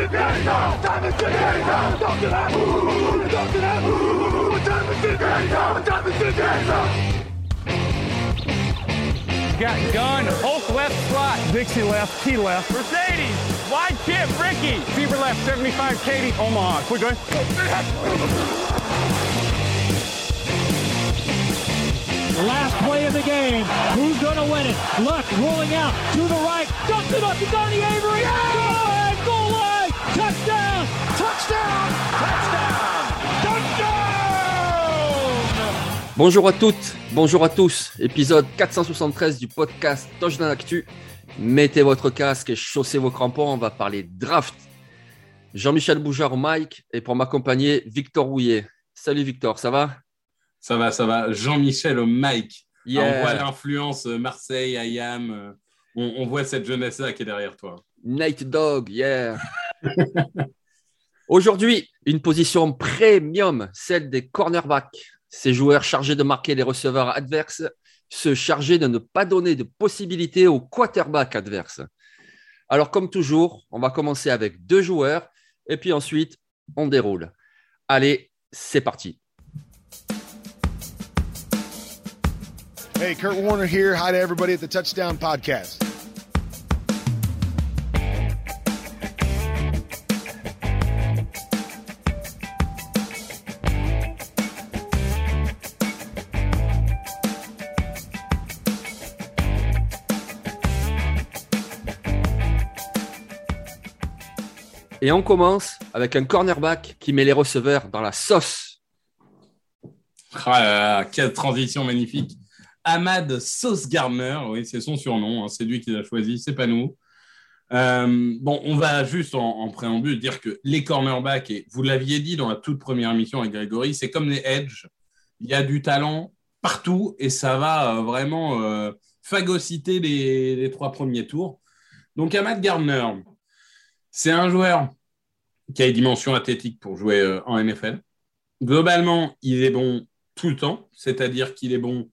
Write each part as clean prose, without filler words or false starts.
Got gun, Hulk left slot. Dixie left, Key left. Mercedes, wide chip, Ricky. Fever left, 75, Katie, Omaha. Quick, go. Last play of the game. Who's going to win it? Luck rolling out to the right. Ducks it up to Donnie Avery. Yeah! Goal line. Touchdown. Touchdown. Touchdown. Touchdown. Bonjour à toutes. Bonjour à tous. Épisode 473 du podcast Touchdown Actu. Mettez votre casque et chaussez vos crampons. On va parler draft. Jean-Michel Bougeard au mic et pour m'accompagner, Victor Bouillet. Salut Victor, ça va ? Ça va, ça va. Jean-Michel au mic. Yeah. On voit l'influence Marseille, IAM. On voit cette jeunesse-là qui est derrière toi. Night Dog, yeah. Aujourd'hui, une position premium, celle des cornerbacks. Ces joueurs chargés de marquer les receveurs adverses, se charger de ne pas donner de possibilité aux quarterbacks adverses. Alors, comme toujours, on va commencer avec deux joueurs et puis ensuite, on déroule. Allez, c'est parti. Hey, Kurt Warner here. Hi to everybody at the Touchdown Podcast. Et on commence avec un cornerback qui met les receveurs dans la sauce. Ah là là, quelle transition magnifique. Ahmad Sauce Gardner, oui, c'est son surnom, hein, c'est lui qui l'a choisi, c'est pas nous. Bon, on va juste en préambule dire que les cornerbacks, et vous l'aviez dit dans la toute première émission avec Grégory, c'est comme les edge, il y a du talent partout et ça va vraiment phagocyter les trois premiers tours. Donc Ahmad Gardner, c'est un joueur qui a une dimension athlétique pour jouer en NFL. Globalement, il est bon tout le temps, c'est-à-dire qu'il est bon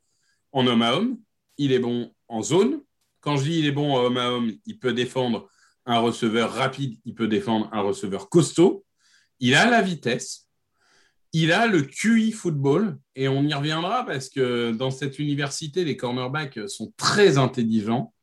en homme à homme, il est bon en zone. Quand je dis il est bon en homme à homme, il peut défendre un receveur rapide, il peut défendre un receveur costaud. Il a la vitesse, il a le QI football, et on y reviendra parce que dans cette université, les cornerbacks sont très intelligents.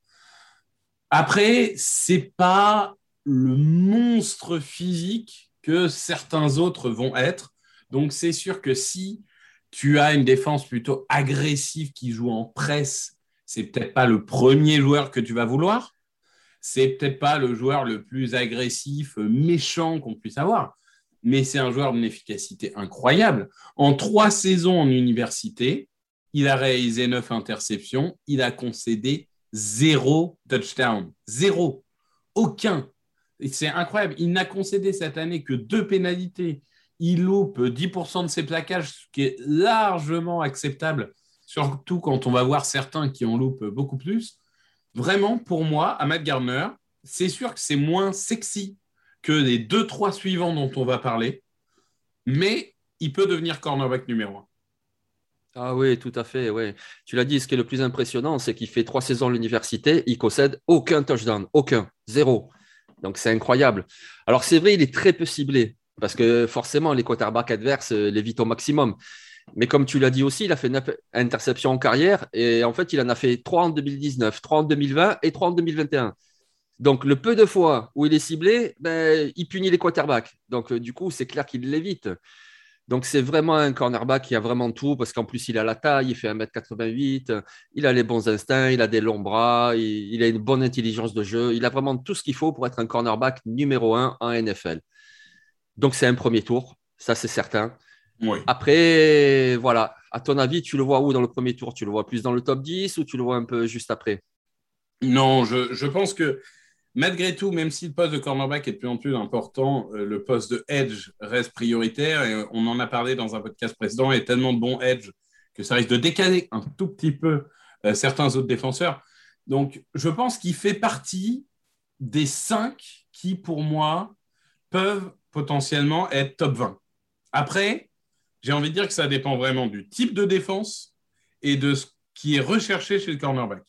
Après, c'est pas le monstre physique que certains autres vont être. Donc, c'est sûr que si tu as une défense plutôt agressive qui joue en presse, c'est peut-être pas le premier joueur que tu vas vouloir. C'est peut-être pas le joueur le plus agressif, méchant qu'on puisse avoir. Mais c'est un joueur d'une efficacité incroyable. En 3 saisons en université, il a réalisé 9 interceptions. Il a concédé 0 touchdown. 0. Aucun. Et c'est incroyable. Il n'a concédé cette année que 2 pénalités. Il loupe 10% de ses plaquages, ce qui est largement acceptable, surtout quand on va voir certains qui en loupent beaucoup plus. Vraiment, pour moi, Ahmad Gardner, c'est sûr que c'est moins sexy que les 2-3 suivants dont on va parler, mais il peut devenir cornerback numéro 1. Ah oui, tout à fait. Ouais. Tu l'as dit, ce qui est le plus impressionnant, c'est qu'il fait 3 saisons à l'université, il ne concède aucun touchdown, aucun, 0. Donc, c'est incroyable. Alors, c'est vrai, il est très peu ciblé. Parce que forcément, les quarterbacks adverses l'évitent au maximum. Mais comme tu l'as dit aussi, il a fait 9 interceptions en carrière. Et en fait, il en a fait 3 en 2019, 3 en 2020 et 3 en 2021. Donc, le peu de fois où il est ciblé, il punit les quarterbacks. Donc, du coup, c'est clair qu'il l'évite. Donc, c'est vraiment un cornerback qui a vraiment tout. Parce qu'en plus, il a la taille, il fait 1m88, il a les bons instincts, il a des longs bras, il a une bonne intelligence de jeu. Il a vraiment tout ce qu'il faut pour être un cornerback numéro 1 en NFL. Donc, c'est un premier tour, ça c'est certain. Oui. Après, voilà, à ton avis, tu le vois où dans le premier tour ? Tu le vois plus dans le top 10 ou tu le vois un peu juste après ? Non, je pense que malgré tout, même si le poste de cornerback est de plus en plus important, le poste de edge reste prioritaire. Et on en a parlé dans un podcast précédent, il y a tellement de bons edge que ça risque de décaler un tout petit peu certains autres défenseurs. Donc, je pense qu'il fait partie des 5 qui, pour moi, peuvent potentiellement être top 20. Après, j'ai envie de dire que ça dépend vraiment du type de défense et de ce qui est recherché chez le cornerback,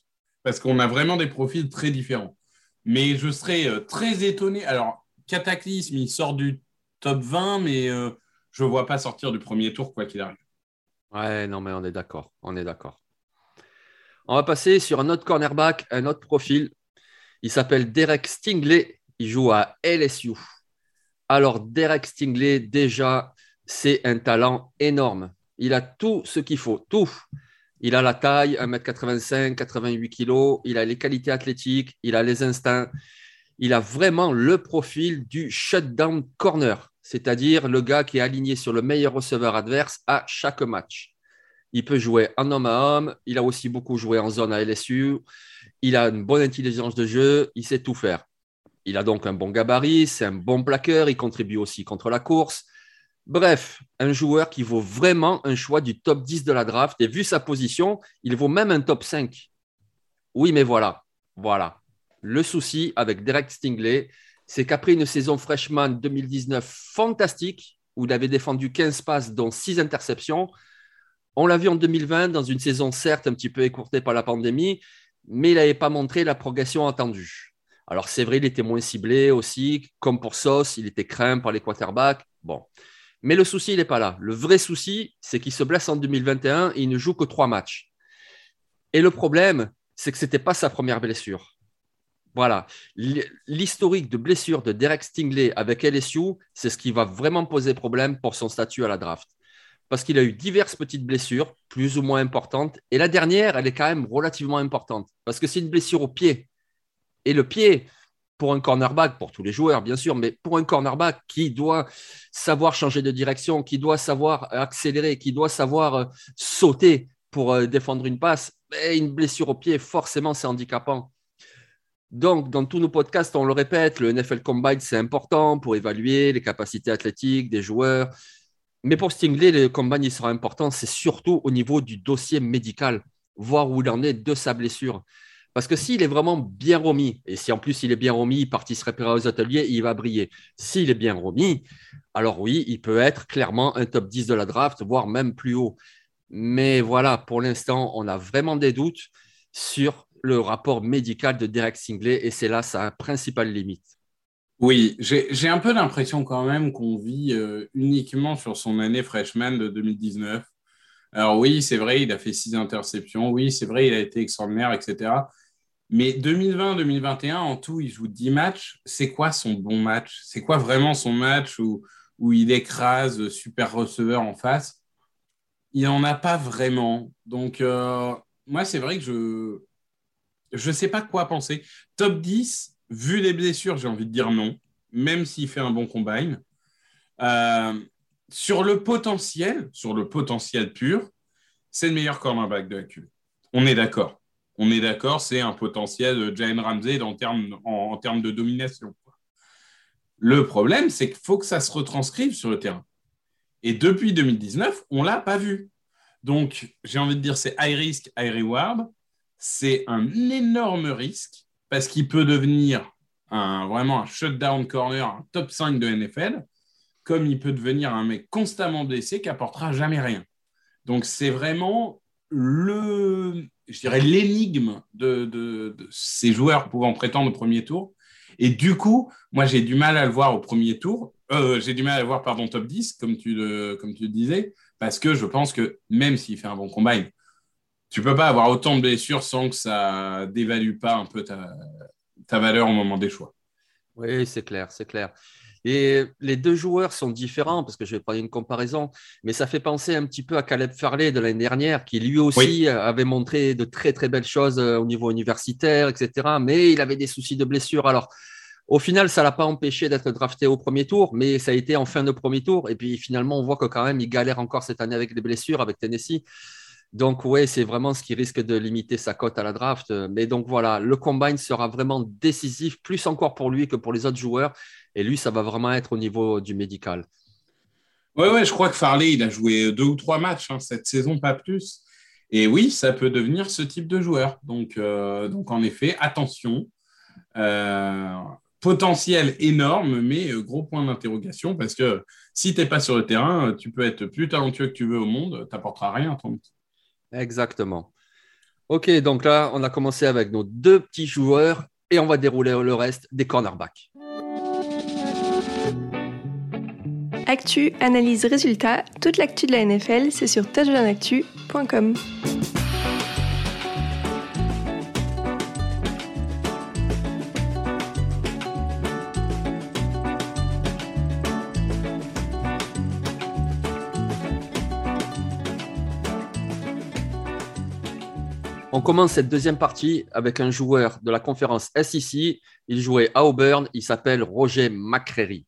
parce qu'on a vraiment des profils très différents. Mais je serais très étonné. Alors, cataclysme. Il sort du top 20, mais je ne vois pas sortir du premier tour, quoi qu'il arrive. Ouais, non, mais on est d'accord. On est d'accord. On va passer sur un autre cornerback, un autre profil. Il s'appelle Derek Stingley. Il joue à LSU. Alors, Derek Stingley, déjà, c'est un talent énorme. Il a tout ce qu'il faut, tout. Il a la taille, 1m85, 88 kg. Il a les qualités athlétiques, il a les instincts. Il a vraiment le profil du shutdown corner, c'est-à-dire le gars qui est aligné sur le meilleur receveur adverse à chaque match. Il peut jouer en homme à homme. Il a aussi beaucoup joué en zone à LSU. Il a une bonne intelligence de jeu. Il sait tout faire. Il a donc un bon gabarit. C'est un bon plaqueur. Il contribue aussi contre la course. Bref, un joueur qui vaut vraiment un choix du top 10 de la draft. Et vu sa position, il vaut même un top 5. Oui, mais voilà. Le souci avec Derek Stingley, c'est qu'après une saison freshman 2019 fantastique, où il avait défendu 15 passes, dont 6 interceptions, on l'a vu en 2020, dans une saison certes un petit peu écourtée par la pandémie, mais il n'avait pas montré la progression attendue. Alors c'est vrai, il était moins ciblé aussi, comme pour Sauce, il était craint par les quarterbacks. Bon. Mais le souci, il n'est pas là. Le vrai souci, c'est qu'il se blesse en 2021 et il ne joue que 3 matchs. Et le problème, c'est que ce n'était pas sa première blessure. Voilà. L'historique de blessure de Derek Stingley avec LSU, c'est ce qui va vraiment poser problème pour son statut à la draft. Parce qu'il a eu diverses petites blessures, plus ou moins importantes. Et la dernière, elle est quand même relativement importante. Parce que c'est une blessure au pied. Et le pied... pour un cornerback, pour tous les joueurs bien sûr, mais pour un cornerback qui doit savoir changer de direction, qui doit savoir accélérer, qui doit savoir sauter pour défendre une passe, et une blessure au pied, forcément c'est handicapant. Donc dans tous nos podcasts, on le répète, le NFL Combine c'est important pour évaluer les capacités athlétiques des joueurs, mais pour Stingley, le Combine il sera important, c'est surtout au niveau du dossier médical, voir où il en est de sa blessure. Parce que s'il est vraiment bien remis, et si en plus il est bien remis, il participerait aux ateliers et il va briller. S'il est bien remis, alors oui, il peut être clairement un top 10 de la draft, voire même plus haut. Mais voilà, pour l'instant, on a vraiment des doutes sur le rapport médical de Derek Stingley et c'est là sa principale limite. Oui, j'ai un peu l'impression quand même qu'on vit uniquement sur son année freshman de 2019. Alors oui, c'est vrai, il a fait 6 interceptions. Oui, c'est vrai, il a été extraordinaire, etc., mais 2020-2021, en tout, il joue 10 matchs. C'est quoi son bon match ? C'est quoi vraiment son match où il écrase super receveur en face ? Il n'en a pas vraiment. Donc, moi, c'est vrai que je ne sais pas quoi penser. Top 10, vu les blessures, j'ai envie de dire non, même s'il fait un bon combine. Sur le potentiel pur, c'est le meilleur cornerback de la QV. On est d'accord, c'est un potentiel de Jalen Ramsey en termes de domination. Le problème, c'est qu'il faut que ça se retranscrive sur le terrain. Et depuis 2019, on ne l'a pas vu. Donc, j'ai envie de dire, c'est high risk, high reward. C'est un énorme risque parce qu'il peut devenir vraiment un shutdown corner, un top 5 de NFL, comme il peut devenir un mec constamment blessé qui n'apportera jamais rien. Donc, c'est vraiment l'énigme de ces joueurs pouvant prétendre au premier tour. Et du coup, moi, j'ai du mal à le voir au premier tour. J'ai du mal à le voir, top 10, comme tu le disais, parce que je pense que même s'il fait un bon combine, tu ne peux pas avoir autant de blessures sans que ça ne dévalue pas un peu ta valeur au moment des choix. Oui, c'est clair. Et les deux joueurs sont différents, parce que je vais prendre une comparaison, mais ça fait penser un petit peu à Caleb Farley de l'année dernière, qui lui aussi avait montré de très, très belles choses au niveau universitaire, etc. Mais il avait des soucis de blessure. Alors, au final, ça ne l'a pas empêché d'être drafté au premier tour, mais ça a été en fin de premier tour. Et puis, finalement, on voit que quand même, il galère encore cette année avec des blessures, avec Tennessee. Donc, oui, c'est vraiment ce qui risque de limiter sa cote à la draft. Mais donc, voilà, le combine sera vraiment décisif, plus encore pour lui que pour les autres joueurs. Et lui, ça va vraiment être au niveau du médical. Ouais, je crois que Farley, il a joué 2 ou 3 matchs cette saison, pas plus. Et oui, ça peut devenir ce type de joueur. Donc en effet, attention. Potentiel énorme, mais gros point d'interrogation, parce que si tu n'es pas sur le terrain, tu peux être plus talentueux que tu veux au monde, tu n'apporteras rien, ton petit. Exactement. OK, donc là, on a commencé avec nos 2 petits joueurs et on va dérouler le reste des cornerbacks. Actu, analyse, résultats, toute l'actu de la NFL, c'est sur touchdownactu.com. On commence cette deuxième partie avec un joueur de la conférence SEC. Il jouait à Auburn, il s'appelle Roger McCreary.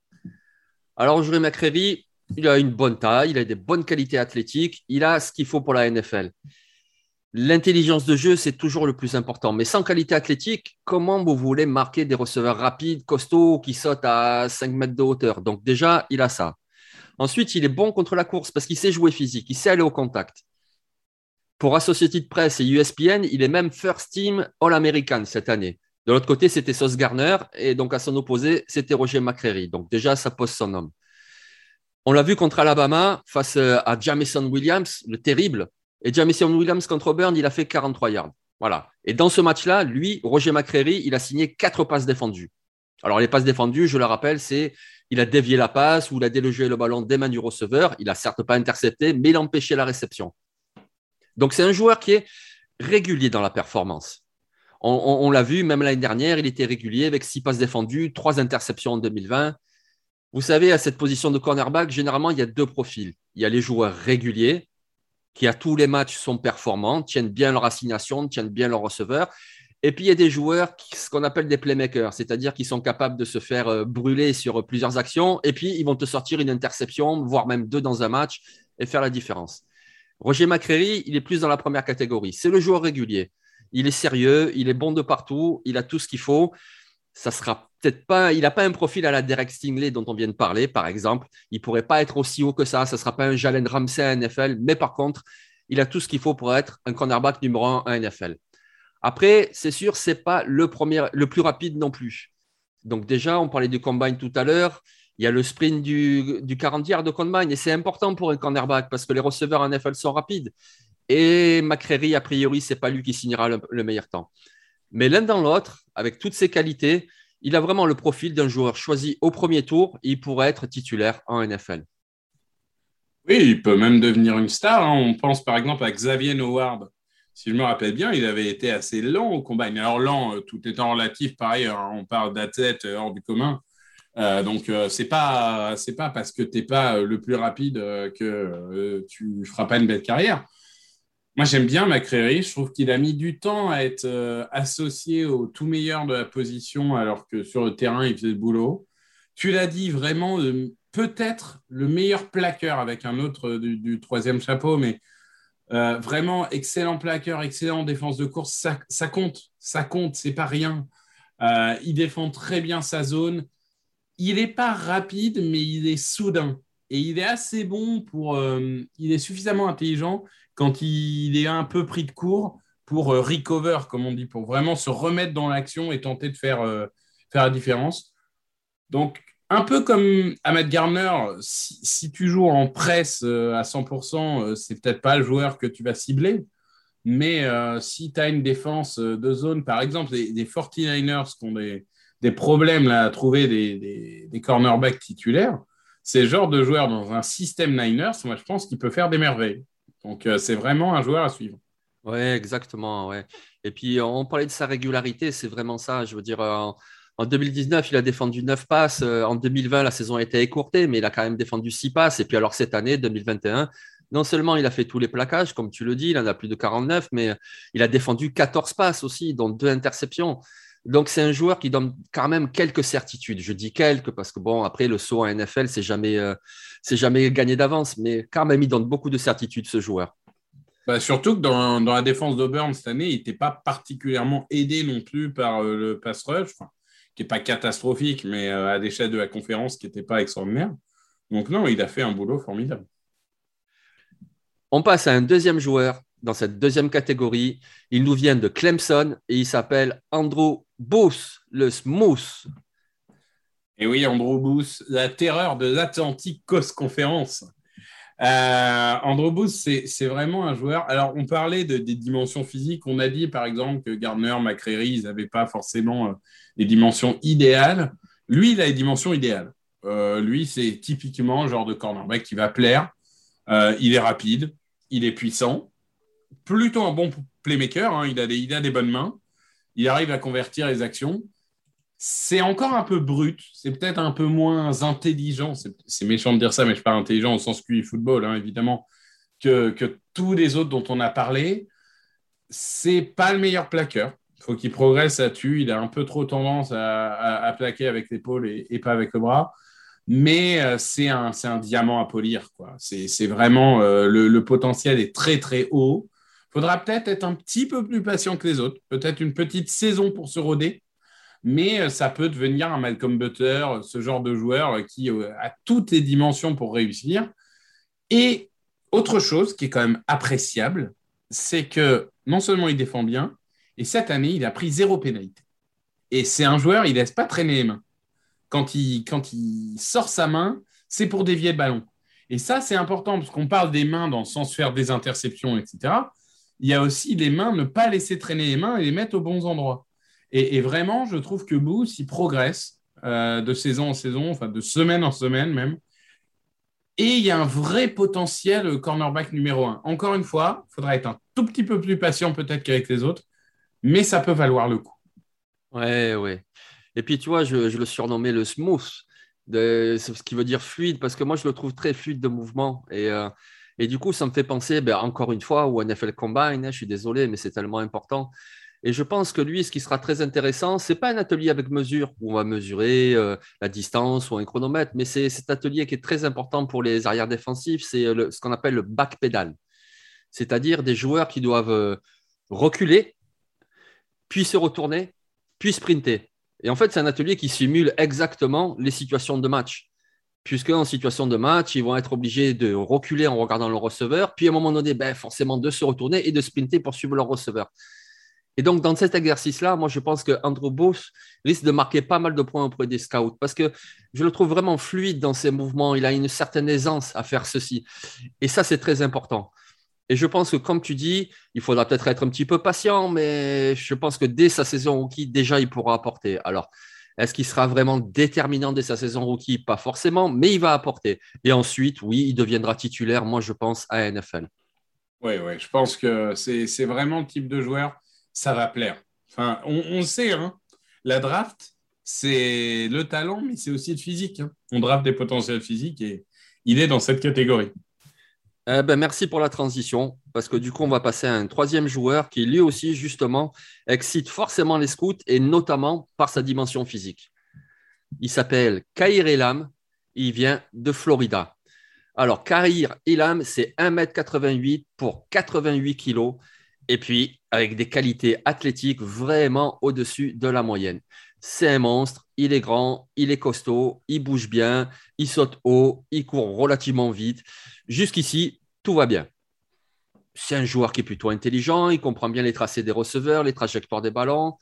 Alors Roger McCreary, il a une bonne taille, il a des bonnes qualités athlétiques, il a ce qu'il faut pour la NFL. L'intelligence de jeu, c'est toujours le plus important. Mais sans qualité athlétique, comment vous voulez marquer des receveurs rapides, costauds, qui sautent à 5 mètres de hauteur? Donc déjà, il a ça. Ensuite, il est bon contre la course parce qu'il sait jouer physique, il sait aller au contact. Pour Associated Press et ESPN, il est même First Team All-American cette année. De l'autre côté, c'était Sauce Gardner, et donc à son opposé, c'était Roger McCreary. Donc déjà, ça pose son nom. On l'a vu contre Alabama face à Jameson Williams, le terrible. Et Jameson Williams contre Auburn, il a fait 43 yards. Voilà. Et dans ce match-là, lui, Roger McCreary, il a signé 4 passes défendues. Alors les passes défendues, je le rappelle, c'est il a dévié la passe ou il a délogé le ballon des mains du receveur. Il n'a certes pas intercepté, mais il a empêché la réception. Donc, c'est un joueur qui est régulier dans la performance. On l'a vu, même l'année dernière, il était régulier avec 6 passes défendues, 3 interceptions en 2020. Vous savez, à cette position de cornerback, généralement, il y a 2 profils. Il y a les joueurs réguliers qui, à tous les matchs, sont performants, tiennent bien leur assignation, tiennent bien leur receveur. Et puis, il y a des joueurs, ce qu'on appelle des playmakers, c'est-à-dire qu'ils sont capables de se faire brûler sur plusieurs actions. Et puis, ils vont te sortir une interception, voire même 2 dans un match et faire la différence. Roger McCreary, il est plus dans la première catégorie. C'est le joueur régulier. Il est sérieux, il est bon de partout, il a tout ce qu'il faut. Ça sera peut-être pas, il n'a pas un profil à la Derek Stingley dont on vient de parler, par exemple. Il ne pourrait pas être aussi haut que ça. Ça ne sera pas un Jalen Ramsey à NFL. Mais par contre, il a tout ce qu'il faut pour être un cornerback numéro 1 à NFL. Après, c'est sûr, ce n'est pas le plus rapide non plus. Donc déjà, on parlait du combine tout à l'heure. Il y a le sprint du 40 yards de combine et c'est important pour un cornerback parce que les receveurs en NFL sont rapides. Et McCreary, a priori, ce n'est pas lui qui signera le meilleur temps. Mais l'un dans l'autre, avec toutes ses qualités, il a vraiment le profil d'un joueur choisi au premier tour et il pourrait être titulaire en NFL. Oui, il peut même devenir une star, hein. On pense par exemple à Xavier Howard. Si je me rappelle bien, il avait été assez lent au combine. Alors lent, tout étant relatif, pareil, hein, on parle d'athlète hors du commun. Donc, c'est pas parce que tu n'es pas le plus rapide que tu ne feras pas une belle carrière. Moi, j'aime bien McCreary. Je trouve qu'il a mis du temps à être associé au tout meilleur de la position, alors que sur le terrain, il faisait le boulot. Tu l'as dit, vraiment, peut-être le meilleur plaqueur avec un autre du troisième chapeau, mais vraiment excellent plaqueur, excellent défense de course. Ça compte, c'est pas rien. Il défend très bien sa zone. Il n'est pas rapide, mais il est soudain. Et il est assez bon pour... il est suffisamment intelligent quand il est un peu pris de court pour « recover », comme on dit, pour vraiment se remettre dans l'action et tenter de faire la différence. Donc, un peu comme Ahmad Gardner, si tu joues en presse à 100%, c'est peut-être pas le joueur que tu vas cibler. Mais si tu as une défense de zone, par exemple, des 49ers qui ont des problèmes là, à trouver des cornerbacks titulaires, c'est le genre de joueur dans un système Niners, moi je pense qu'il peut faire des merveilles. Donc c'est vraiment un joueur à suivre. Oui, exactement. Ouais. Et puis on parlait de sa régularité, c'est vraiment ça. Je veux dire, en 2019, il a défendu 9 passes. En 2020, la saison a été écourtée, mais il a quand même défendu 6 passes. Et puis alors cette année, 2021, non seulement il a fait tous les plaquages, comme tu le dis, il en a plus de 49, mais il a défendu 14 passes aussi, dont 2 interceptions. Donc, c'est un joueur qui donne quand même quelques certitudes. Je dis quelques parce que, bon, après, le saut en NFL, c'est jamais gagné d'avance. Mais quand même, il donne beaucoup de certitudes, ce joueur. Bah, surtout que dans la défense d'Auburn cette année, il n'était pas particulièrement aidé non plus par le pass rush, enfin, qui n'est pas catastrophique, mais à l'échelle de la conférence, qui n'était pas extraordinaire. Donc, non, il a fait un boulot formidable. On passe à un deuxième joueur dans cette deuxième catégorie. Il nous vient de Clemson et il s'appelle Andrew Booth, le Smooth. Et oui, Andrew Booth, la terreur de l'Atlantique Coast Conference. Andrew Booth, c'est vraiment un joueur... Alors, on parlait des dimensions physiques. On a dit, par exemple, que Gardner, McCreary, ils n'avaient pas forcément les dimensions idéales. Lui, il a les dimensions idéales. Lui, c'est typiquement le genre de cornerback qui va plaire. Il est rapide, il est puissant, plutôt un bon playmaker. Hein, il a des bonnes mains. Il arrive à convertir les actions. C'est encore un peu brut. C'est peut-être un peu moins intelligent. C'est méchant de dire ça, mais je parle intelligent au sens QI football, hein, évidemment, que tous les autres dont on a parlé. C'est pas le meilleur plaqueur. Il faut qu'il progresse là-dessus. Il a un peu trop tendance à plaquer avec l'épaule et pas avec le bras. Mais c'est un diamant à polir, quoi. C'est vraiment... le potentiel est très, très haut. Il faudra peut-être être un petit peu plus patient que les autres. Peut-être une petite saison pour se roder. Mais ça peut devenir un Malcolm Butler, ce genre de joueur qui a toutes les dimensions pour réussir. Et autre chose qui est quand même appréciable, c'est que non seulement il défend bien, et cette année, il a pris 0 pénalité. Et c'est un joueur, il ne laisse pas traîner les mains. Quand il sort sa main, c'est pour dévier le ballon. Et ça, c'est important, parce qu'on parle des mains dans le sens faire des interceptions, etc. Il y a aussi les mains, ne pas laisser traîner les mains et les mettre aux bons endroits. Et vraiment, je trouve que Booth, il progresse de saison en saison, enfin de semaine en semaine même. Et il y a un vrai potentiel cornerback numéro 1. Encore une fois, il faudra être un tout petit peu plus patient peut-être qu'avec les autres, mais ça peut valoir le coup. Ouais. Et puis, tu vois, je le surnommais le smooth, ce qui veut dire fluide, parce que moi, je le trouve très fluide de mouvement. Et du coup, ça me fait penser, encore une fois, au NFL Combine. Hein, je suis désolé, mais c'est tellement important. Et je pense que lui, ce qui sera très intéressant, ce n'est pas un atelier avec mesure, où on va mesurer la distance ou un chronomètre, mais c'est cet atelier qui est très important pour les arrières défensifs, c'est ce qu'on appelle le backpedal, c'est-à-dire des joueurs qui doivent reculer, puis se retourner, puis sprinter. Et en fait, c'est un atelier qui simule exactement les situations de match. Puisque en situation de match, ils vont être obligés de reculer en regardant le receveur, puis à un moment donné, forcément de se retourner et de sprinter pour suivre leur receveur. Et donc, dans cet exercice-là, moi, je pense que Andrew Booth risque de marquer pas mal de points auprès des scouts, parce que je le trouve vraiment fluide dans ses mouvements. Il a une certaine aisance à faire ceci. Et ça, c'est très important. Et je pense que, comme tu dis, il faudra peut-être être un petit peu patient, mais je pense que dès sa saison rookie, déjà, il pourra apporter. Alors, est-ce qu'il sera vraiment déterminant dès sa saison rookie? Pas forcément, mais il va apporter. Et ensuite, oui, il deviendra titulaire, moi, je pense, à NFL. Oui, je pense que c'est vraiment le type de joueur, ça va plaire. Enfin, on sait, hein, la draft, c'est le talent, mais c'est aussi le physique. Hein. On draft des potentiels physiques et il est dans cette catégorie. Merci pour la transition, parce que du coup, on va passer à un troisième joueur qui, lui aussi, justement, excite forcément les scouts et notamment par sa dimension physique. Il s'appelle Kaiir Elam, il vient de Florida. Alors, Kaiir Elam, c'est 1m88 pour 88 kilos et puis avec des qualités athlétiques vraiment au-dessus de la moyenne. C'est un monstre, il est grand, il est costaud, il bouge bien, il saute haut, il court relativement vite. Jusqu'ici, tout va bien. C'est un joueur qui est plutôt intelligent, il comprend bien les tracés des receveurs, les trajectoires des ballons.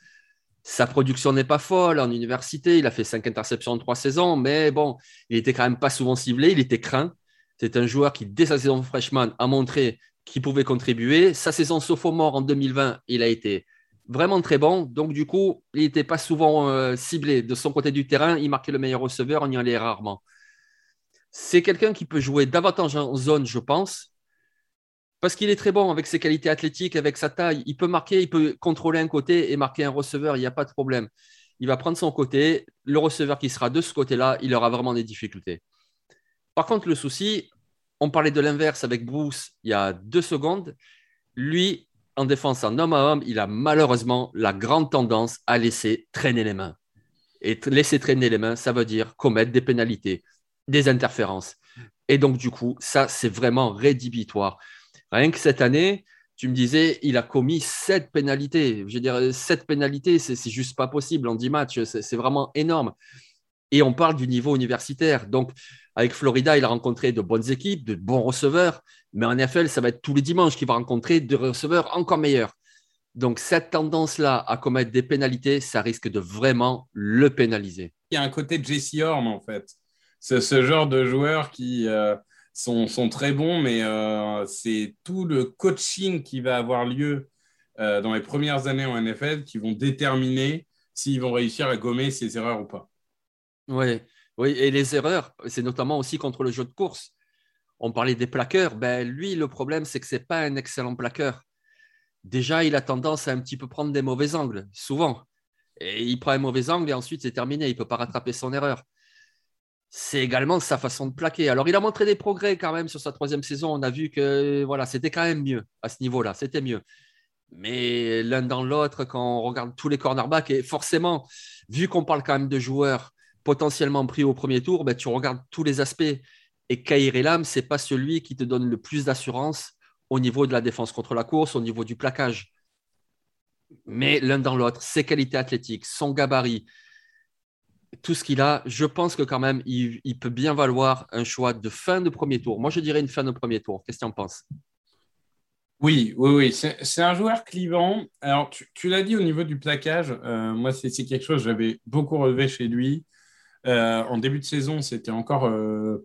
Sa production n'est pas folle en université, il a fait 5 interceptions en 3 saisons, mais bon, il n'était quand même pas souvent ciblé, il était craint. C'est un joueur qui, dès sa saison freshman, a montré qu'il pouvait contribuer. Sa saison sophomore en 2020, il a été vraiment très bon. Donc, du coup, il n'était pas souvent ciblé. De son côté du terrain, il marquait le meilleur receveur, on y allait rarement. C'est quelqu'un qui peut jouer davantage en zone, je pense, parce qu'il est très bon avec ses qualités athlétiques, avec sa taille. Il peut marquer, il peut contrôler un côté et marquer un receveur, il n'y a pas de problème. Il va prendre son côté. Le receveur qui sera de ce côté-là, il aura vraiment des difficultés. Par contre, le souci, on parlait de l'inverse avec Bruce il y a 2 secondes. Lui, en défense en homme à homme, il a malheureusement la grande tendance à laisser traîner les mains. Et laisser traîner les mains, ça veut dire commettre des pénalités, des interférences. Et donc, du coup, ça, c'est vraiment rédhibitoire. Rien que cette année, tu me disais, il a commis 7 pénalités. Je veux dire, 7 pénalités, c'est juste pas possible en 10 matchs. C'est vraiment énorme. Et on parle du niveau universitaire. Donc, avec Florida, il a rencontré de bonnes équipes, de bons receveurs. Mais en NFL, ça va être tous les dimanches qu'il va rencontrer des receveurs encore meilleurs. Donc, cette tendance-là à commettre des pénalités, ça risque de vraiment le pénaliser. Il y a un côté de Jesse Horn, en fait. C'est ce genre de joueurs qui sont très bons, mais c'est tout le coaching qui va avoir lieu dans les premières années en NFL qui vont déterminer s'ils vont réussir à gommer ces erreurs ou pas. Oui, Oui, et les erreurs, c'est notamment aussi contre le jeu de course. On parlait des plaqueurs. Ben, lui, le problème, c'est que ce n'est pas un excellent plaqueur. Déjà, il a tendance à un petit peu prendre des mauvais angles, souvent. Et il prend un mauvais angle et ensuite, c'est terminé. Il ne peut pas rattraper son erreur. C'est également sa façon de plaquer. Alors, il a montré des progrès quand même sur sa troisième saison. On a vu que voilà, c'était quand même mieux à ce niveau-là. C'était mieux. Mais l'un dans l'autre, quand on regarde tous les cornerbacks, et forcément, vu qu'on parle quand même de joueurs potentiellement pris au premier tour, ben, tu regardes tous les aspects. Et Kaiir Elam, ce n'est pas celui qui te donne le plus d'assurance au niveau de la défense contre la course, au niveau du plaquage. Mais l'un dans l'autre, ses qualités athlétiques, son gabarit, tout ce qu'il a, je pense que quand même, il peut bien valoir un choix de fin de premier tour. Moi, je dirais une fin de premier tour. Qu'est-ce que tu en penses ? Oui. C'est un joueur clivant. Alors, tu l'as dit au niveau du plaquage. Moi, c'est quelque chose que j'avais beaucoup relevé chez lui. En début de saison, c'était encore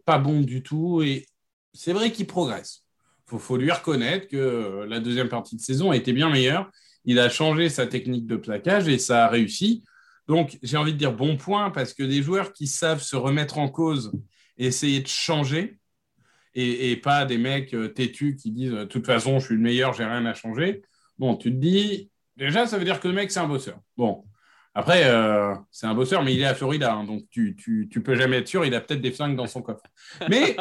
pas bon du tout. Et c'est vrai qu'il progresse. Faut lui reconnaître que la deuxième partie de saison a été bien meilleure. Il a changé sa technique de plaquage et ça a réussi. Donc, j'ai envie de dire bon point parce que des joueurs qui savent se remettre en cause et essayer de changer et pas des mecs têtus qui disent « de toute façon, je suis le meilleur, j'ai rien à changer ». Bon, tu te dis « déjà, ça veut dire que le mec, c'est un bosseur ». Bon, après, c'est un bosseur, mais il est à Florida, hein, donc tu peux jamais être sûr, il a peut-être des flingues dans son coffre. Mais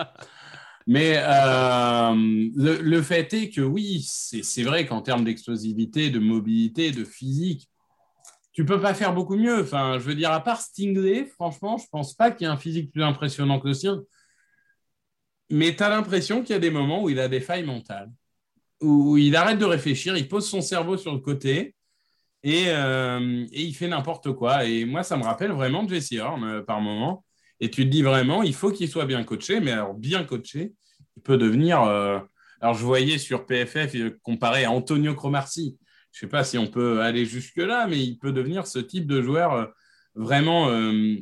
le fait est que oui, c'est vrai qu'en termes d'explosivité, de mobilité, de physique, tu ne peux pas faire beaucoup mieux. Enfin, je veux dire, à part Stingley, franchement, je ne pense pas qu'il y ait un physique plus impressionnant que le sien. Mais tu as l'impression qu'il y a des moments où il a des failles mentales, où il arrête de réfléchir, il pose son cerveau sur le côté et il fait n'importe quoi. Et moi, ça me rappelle vraiment Jesse Horn par moment. Et tu te dis vraiment, il faut qu'il soit bien coaché, mais alors bien coaché, il peut devenir… Alors, je voyais sur PFF, comparé à Antonio Cromartie, je ne sais pas si on peut aller jusque-là, mais il peut devenir ce type de joueur vraiment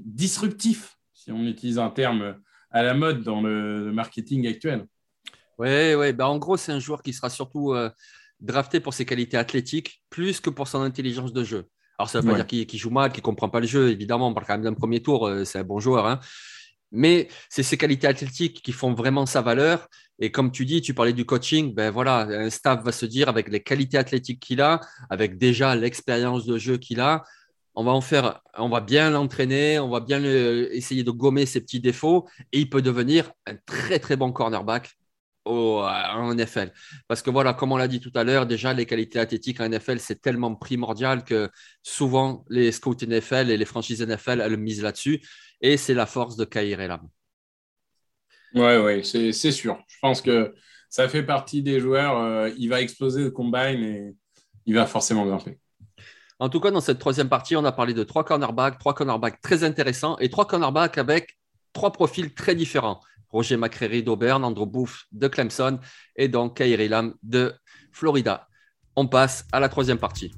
disruptif, si on utilise un terme à la mode dans le marketing actuel. Oui. Bah, en gros, c'est un joueur qui sera surtout drafté pour ses qualités athlétiques, plus que pour son intelligence de jeu. Alors, ça ne veut pas dire qu'il joue mal, qu'il ne comprend pas le jeu. Évidemment, on parle quand même d'un premier tour. C'est un bon joueur. Hein. Mais c'est ses qualités athlétiques qui font vraiment sa valeur. Et comme tu dis, tu parlais du coaching. Ben voilà, un staff va se dire, avec les qualités athlétiques qu'il a, avec déjà l'expérience de jeu qu'il a, on va bien l'entraîner, on va bien essayer de gommer ses petits défauts. Et il peut devenir un très, très bon cornerback en NFL. Parce que voilà, comme on l'a dit tout à l'heure, déjà les qualités athlétiques en NFL, c'est tellement primordial que souvent les scouts NFL et les franchises NFL, elles misent là-dessus. Et c'est la force de Kaiir Elam. Oui, c'est sûr. Je pense que ça fait partie des joueurs. Il va exploser le combine et il va forcément grimper. En tout cas, dans cette troisième partie, on a parlé de trois cornerbacks très intéressants et trois cornerbacks avec trois profils très différents. Roger McCreary d'Auburn, Andrew Booth de Clemson et donc Kaiir Elam de Florida. On passe à la troisième partie.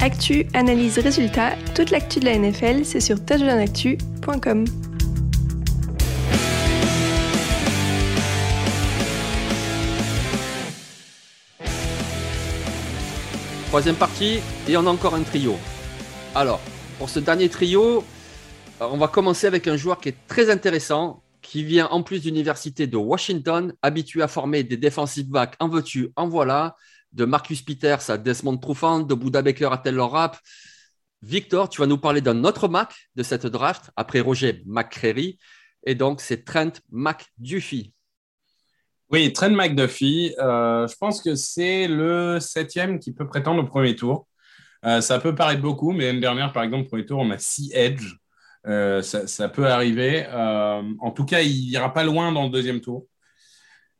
Actu, analyse, résultats, toute l'actu de la NFL, c'est sur touchdownactu.com. Troisième partie, et on a encore un trio. Alors, pour ce dernier trio, on va commencer avec un joueur qui est très intéressant, qui vient en plus de l'université de Washington, habitué à former des defensive backs en veux-tu, en voilà, de Marcus Peters à Desmond Trufant, de Buda Baker à Taylor Rapp. Victor, tu vas nous parler d'un autre Mac de cette draft, après Roger McCreary, et donc c'est Trent McDuffie. Oui, Trent McDuffie, je pense que c'est le 7e qui peut prétendre au premier tour. Ça peut paraître beaucoup, mais l'année dernière, par exemple, au premier tour, on a 6 edge. Ça peut arriver. En tout cas, il n'ira pas loin dans le deuxième tour.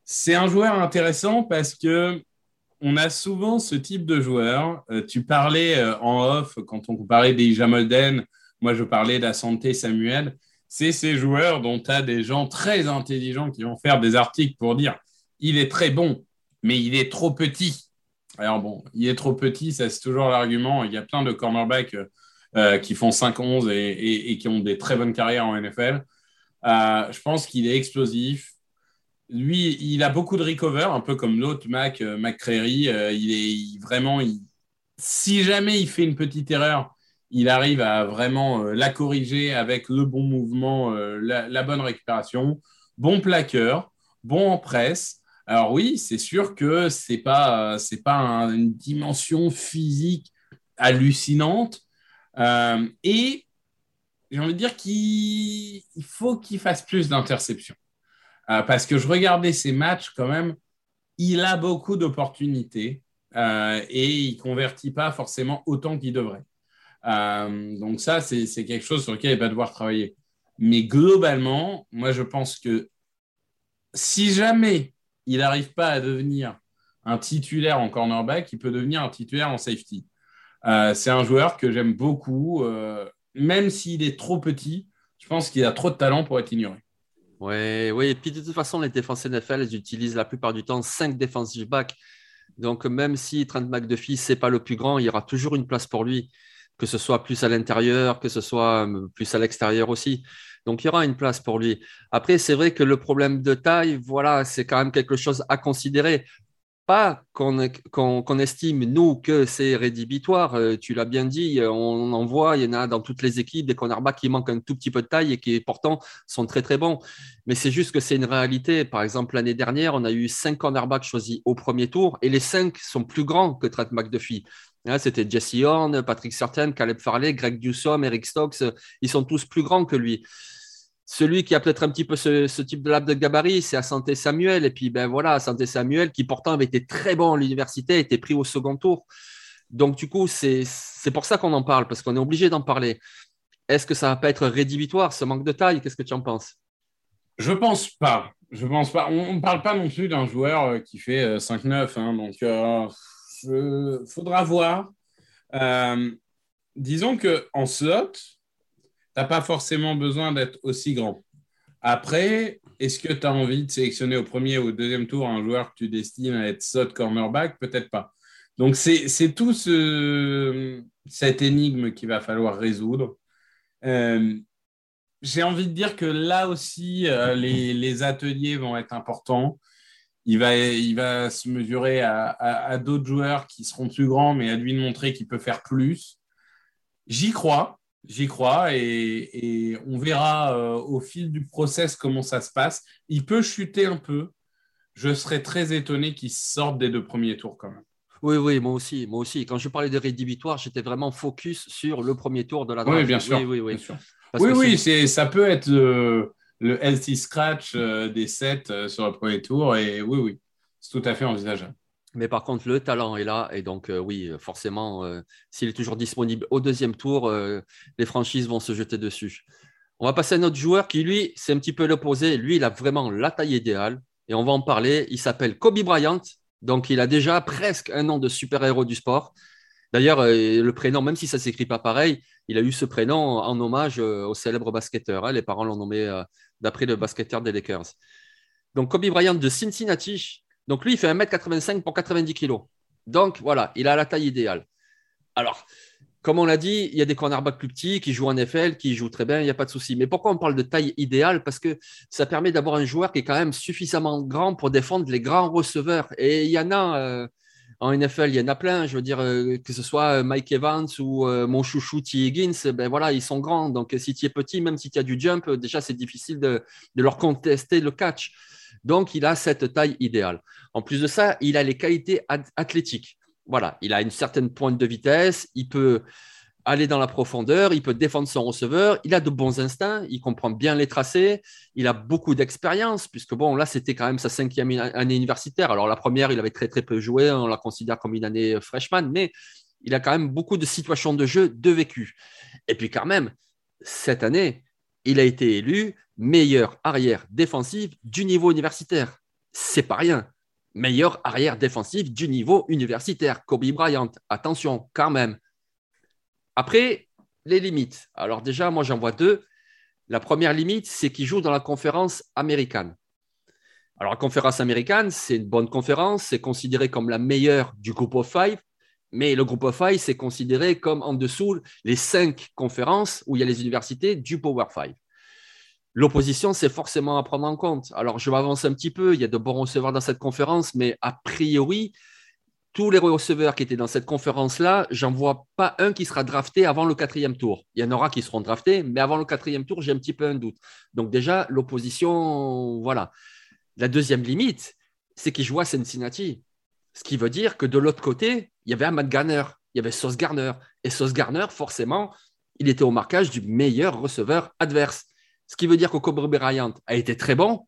C'est un joueur intéressant parce qu'on a souvent ce type de joueur. Tu parlais en off, quand on parlait d'Elijah Molden, moi je parlais d'Asante Samuel. C'est ces joueurs dont tu as des gens très intelligents qui vont faire des articles pour dire « il est très bon, mais il est trop petit ». Alors bon, il est trop petit, ça c'est toujours l'argument. Il y a plein de cornerbacks qui font 5-11 et qui ont des très bonnes carrières en NFL. Je pense qu'il est explosif. Lui, il a beaucoup de recover, un peu comme l'autre, McCreary. Si jamais il fait une petite erreur, il arrive à vraiment la corriger avec le bon mouvement, la bonne récupération, bon plaqueur, bon en presse. Alors oui, c'est sûr que c'est pas une dimension physique hallucinante. Et j'ai envie de dire qu'il faut qu'il fasse plus d'interceptions. Parce que je regardais ses matchs quand même, il a beaucoup d'opportunités et il ne convertit pas forcément autant qu'il devrait. Donc ça, c'est quelque chose sur lequel il va devoir travailler. Mais globalement, moi, je pense que si jamais il n'arrive pas à devenir un titulaire en cornerback, il peut devenir un titulaire en safety. C'est un joueur que j'aime beaucoup. Même s'il est trop petit, je pense qu'il a trop de talent pour être ignoré. Oui, et puis de toute façon, les défenses NFL, elles utilisent la plupart du temps 5 defensive backs. Donc, même si Trent McDuffie, ce n'est pas le plus grand, il y aura toujours une place pour lui, que ce soit plus à l'intérieur, que ce soit plus à l'extérieur aussi. Donc, il y aura une place pour lui. Après, c'est vrai que le problème de taille, voilà, c'est quand même quelque chose à considérer. Pas qu'on estime, nous, que c'est rédhibitoire. Tu l'as bien dit, on en voit, il y en a dans toutes les équipes, des cornerbacks qui manquent un tout petit peu de taille et qui, pourtant, sont très, très bons. Mais c'est juste que c'est une réalité. Par exemple, l'année dernière, on a eu 5 cornerbacks choisis au premier tour et les 5 sont plus grands que Trent McDuffie. C'était Jesse Horn, Patrick Surtain, Caleb Farley, Greg Newsome, Eric Stokes. Ils sont tous plus grands que lui. Celui qui a peut-être un petit peu ce type de laps de gabarit, c'est Asante Samuel. Et puis, Asante Samuel, qui pourtant avait été très bon à l'université, était pris au second tour. Donc, du coup, c'est pour ça qu'on en parle, parce qu'on est obligé d'en parler. Est-ce que ça ne va pas être rédhibitoire, ce manque de taille ? Qu'est-ce que tu en penses ? Je ne pense pas. On ne parle pas non plus d'un joueur qui fait 5'9". Donc, il faudra voir. Disons qu'en slot, t'as pas forcément besoin d'être aussi grand. Après, est-ce que tu as envie de sélectionner au premier ou au deuxième tour un joueur que tu destines à être slot cornerback ? Peut-être pas. Donc, c'est tout cette énigme qu'il va falloir résoudre. J'ai envie de dire que là aussi, les ateliers vont être importants. Il va se mesurer à d'autres joueurs qui seront plus grands, mais à lui de montrer qu'il peut faire plus. J'y crois et on verra au fil du process comment ça se passe. Il peut chuter un peu. Je serais très étonné qu'il sorte des 2 premiers tours quand même. Oui, moi aussi. Quand je parlais de rédhibitoire, j'étais vraiment focus sur le premier tour de la draft. Oui, bien sûr. Ça peut être le healthy scratch des 7 sur le premier tour et oui, c'est tout à fait envisageable. Mais par contre, le talent est là. Et donc, forcément, s'il est toujours disponible au deuxième tour, les franchises vont se jeter dessus. On va passer à notre joueur qui, lui, c'est un petit peu l'opposé. Lui, il a vraiment la taille idéale. Et on va en parler. Il s'appelle Kobe Bryant. Donc, il a déjà presque un nom de super-héros du sport. D'ailleurs, le prénom, même si ça ne s'écrit pas pareil, il a eu ce prénom en hommage au célèbre basketteur. Les parents l'ont nommé d'après le basketteur des Lakers. Donc, Kobe Bryant de Cincinnati. Donc, lui, il fait 1m85 pour 90 kg. Donc, voilà, il a la taille idéale. Alors, comme on l'a dit, il y a des cornerbacks plus petits qui jouent en NFL, qui jouent très bien, il n'y a pas de souci. Mais pourquoi on parle de taille idéale ? Parce que ça permet d'avoir un joueur qui est quand même suffisamment grand pour défendre les grands receveurs. Et il y en a en NFL, il y en a plein. Je veux dire, que ce soit Mike Evans ou mon chouchou T. Higgins, ils sont grands. Donc, si tu es petit, même si tu as du jump, déjà, c'est difficile de leur contester le catch. Donc, il a cette taille idéale. En plus de ça, il a les qualités athlétiques. Voilà, il a une certaine pointe de vitesse, il peut aller dans la profondeur, il peut défendre son receveur, il a de bons instincts, il comprend bien les tracés, il a beaucoup d'expérience, puisque là, c'était quand même sa 5e année universitaire. Alors, la première, il avait très, très peu joué, on la considère comme une année freshman, mais il a quand même beaucoup de situations de jeu, de vécu. Et puis quand même, cette année, il a été élu meilleur arrière défensif du niveau universitaire. C'est pas rien. Meilleur arrière défensif du niveau universitaire. Kobe Bryant, attention quand même. Après, les limites. Alors déjà, moi, j'en vois 2. La première limite, c'est qu'il joue dans la conférence américaine. Alors, la conférence américaine, c'est une bonne conférence. C'est considéré comme la meilleure du Group of 5. Mais le Group of 5, c'est considéré comme en dessous les 5 conférences où il y a les universités du Power 5. l'opposition, c'est forcément à prendre en compte. Alors, je m'avance un petit peu. Il y a de bons receveurs dans cette conférence, mais a priori, tous les receveurs qui étaient dans cette conférence-là, j'en vois pas un qui sera drafté avant le 4e tour. Il y en aura qui seront draftés, mais avant le 4e tour, j'ai un petit peu un doute. Donc déjà, l'opposition, voilà. La deuxième limite, c'est qu'ils jouent à Cincinnati. Ce qui veut dire que de l'autre côté, il y avait Ahmad Gardner, il y avait Sauce Gardner. Et Sauce Gardner, forcément, il était au marquage du meilleur receveur adverse. Ce qui veut dire que Kobe Bryant a été très bon,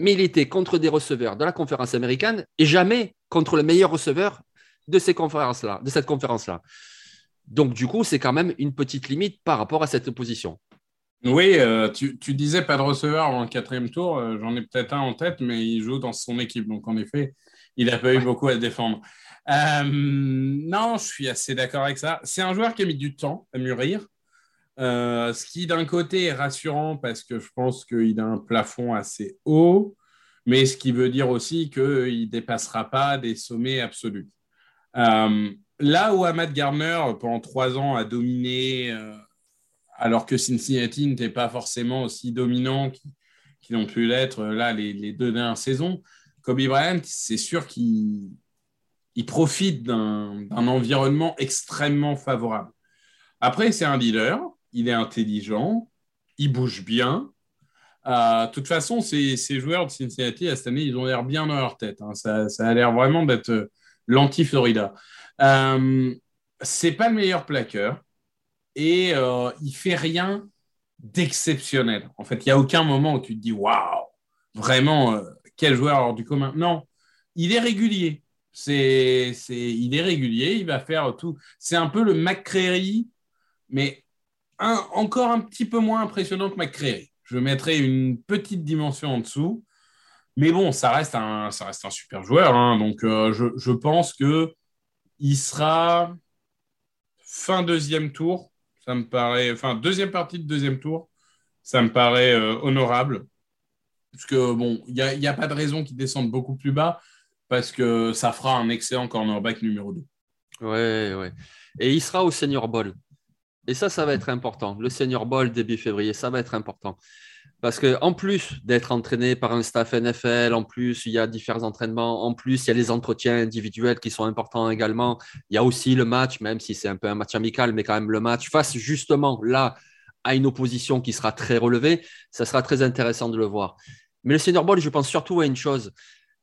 mais il était contre des receveurs de la conférence américaine et jamais contre le meilleur receveur de ces conférences-là, de cette conférence-là. Donc, du coup, c'est quand même une petite limite par rapport à cette opposition. Oui, tu disais pas de receveur avant le 4e tour. J'en ai peut-être un en tête, mais il joue dans son équipe. Donc, en effet, il n'a pas eu beaucoup à défendre. Non, je suis assez d'accord avec ça. C'est un joueur qui a mis du temps à mûrir. Ce qui d'un côté est rassurant parce que je pense qu'il a un plafond assez haut, mais ce qui veut dire aussi qu'il ne dépassera pas des sommets absolus. Là où Ahmad Gardner, pendant 3 ans, a dominé, alors que Cincinnati n'était pas forcément aussi dominant qu'ils ont pu l'être là, les 2 dernières saisons, Kobe Bryant, c'est sûr qu'il profite d'un environnement extrêmement favorable. Après, c'est un dealer. Il est intelligent, il bouge bien. De toute façon, ces joueurs de Cincinnati, à cette année, ils ont l'air bien dans leur tête. Hein. Ça a l'air vraiment d'être l'anti-Florida. C'est pas le meilleur plaqueur et il fait rien d'exceptionnel. En fait, il n'y a aucun moment où tu te dis « Waouh, vraiment, quel joueur hors du commun ?» Non, il est régulier. Il est régulier, il va faire tout. C'est un peu le McCreary, mais... encore un petit peu moins impressionnant que McCreary. Je mettrais une petite dimension en dessous. Mais bon, ça reste un super joueur. Hein. Donc, je pense qu'il sera fin 2e tour. Ça me paraît... Enfin, 2e partie de 2e tour. Ça me paraît honorable. Parce que, bon, il n'y a pas de raison qu'il descende beaucoup plus bas parce que ça fera un excellent cornerback numéro 2. Ouais, ouais. Et il sera au Senior Bowl. Et ça va être important. Le Senior Bowl début février, ça va être important. Parce qu'en plus d'être entraîné par un staff NFL, en plus, il y a différents entraînements, en plus, il y a les entretiens individuels qui sont importants également. Il y a aussi le match, même si c'est un peu un match amical, mais quand même le match face justement là à une opposition qui sera très relevée, ça sera très intéressant de le voir. Mais le Senior Bowl, je pense surtout à une chose.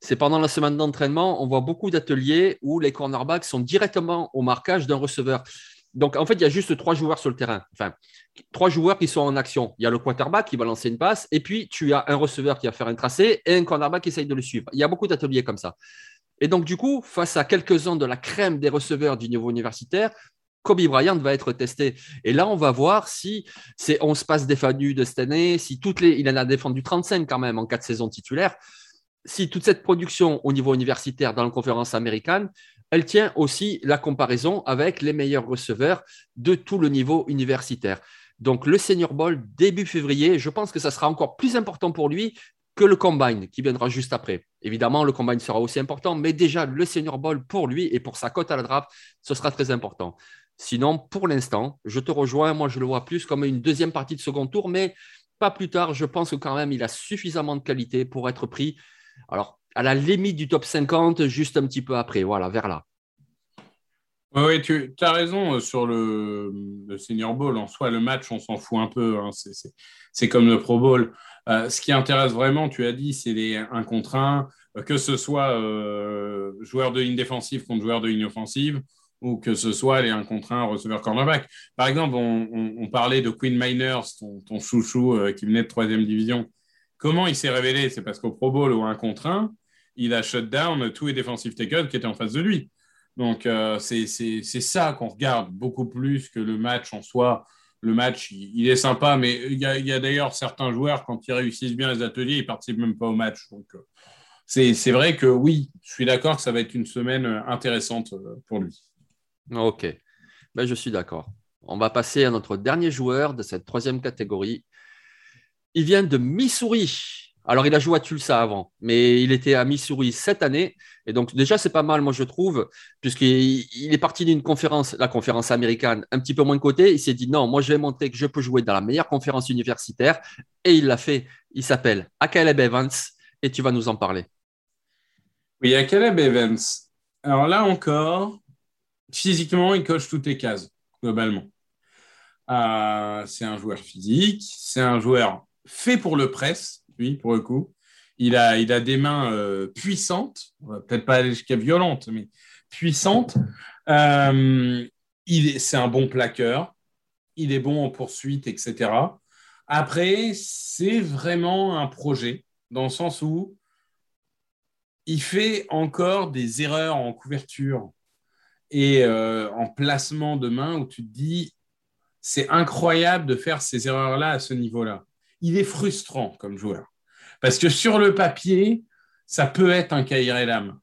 C'est pendant la semaine d'entraînement, on voit beaucoup d'ateliers où les cornerbacks sont directement au marquage d'un receveur. Donc, en fait, il y a juste 3 joueurs sur le terrain. Enfin, 3 joueurs qui sont en action. Il y a le quarterback qui va lancer une passe et puis tu as un receveur qui va faire un tracé et un cornerback qui essaye de le suivre. Il y a beaucoup d'ateliers comme ça. Et donc, du coup, face à quelques-uns de la crème des receveurs du niveau universitaire, Kobe Bryant va être testé. Et là, on va voir si c'est 11 passes défendues de cette année, si il en a défendu 35 quand même en 4 saisons titulaires, si toute cette production au niveau universitaire dans la conférence américaine, elle tient aussi la comparaison avec les meilleurs receveurs de tout le niveau universitaire. Donc, le Senior Bowl, début février, je pense que ça sera encore plus important pour lui que le Combine qui viendra juste après. Évidemment, le Combine sera aussi important, mais déjà, le Senior Bowl pour lui et pour sa cote à la draft, ce sera très important. Sinon, pour l'instant, je te rejoins, moi je le vois plus comme une 2e partie de 2e tour, mais pas plus tard, je pense que quand même, il a suffisamment de qualité pour être pris. Alors, à la limite du top 50, juste un petit peu après, voilà, vers là. Oui, tu as raison sur le Senior Bowl. En soi, le match, on s'en fout un peu. Hein. C'est comme le Pro Bowl. Ce qui intéresse vraiment, tu as dit, c'est les 1 contre 1, que ce soit joueur de ligne défensive contre joueur de ligne offensive ou que ce soit les 1 contre 1 receveur cornerback. Par exemple, on parlait de Quinn Miners, ton chouchou qui venait de 3e division. Comment il s'est révélé ? C'est parce qu'au Pro Bowl ou 1 contre 1, il a shut down tous les defensive tackles qui étaient en face de lui. Donc, c'est ça qu'on regarde beaucoup plus que le match en soi. Le match, il est sympa, mais il y a d'ailleurs certains joueurs, quand ils réussissent bien les ateliers, ils ne participent même pas au match. Donc, c'est vrai que oui, je suis d'accord que ça va être une semaine intéressante pour lui. Ok, ben, je suis d'accord. On va passer à notre dernier joueur de cette 3e catégorie. Il vient de Missouri. Alors, il a joué à Tulsa avant, mais il était à Missouri cette année. Et donc, déjà, c'est pas mal, moi, je trouve, puisqu'il est parti d'une conférence, la conférence américaine, un petit peu moins de côté. Il s'est dit, non, moi, je vais montrer que je peux jouer dans la meilleure conférence universitaire. Et il l'a fait. Il s'appelle Akayleb Evans et tu vas nous en parler. Oui, Akayleb Evans. Alors là encore, physiquement, il coche toutes les cases, globalement. C'est un joueur physique, c'est un joueur fait pour le press. Lui, pour le coup, il a des mains puissantes, peut-être pas jusqu'à violentes, mais puissantes. C'est un bon plaqueur, il est bon en poursuite, etc. Après, c'est vraiment un projet, dans le sens où il fait encore des erreurs en couverture et en placement de main où tu te dis, c'est incroyable de faire ces erreurs-là à ce niveau-là. Il est frustrant comme joueur. Parce que sur le papier, ça peut être un Kaiir Elam.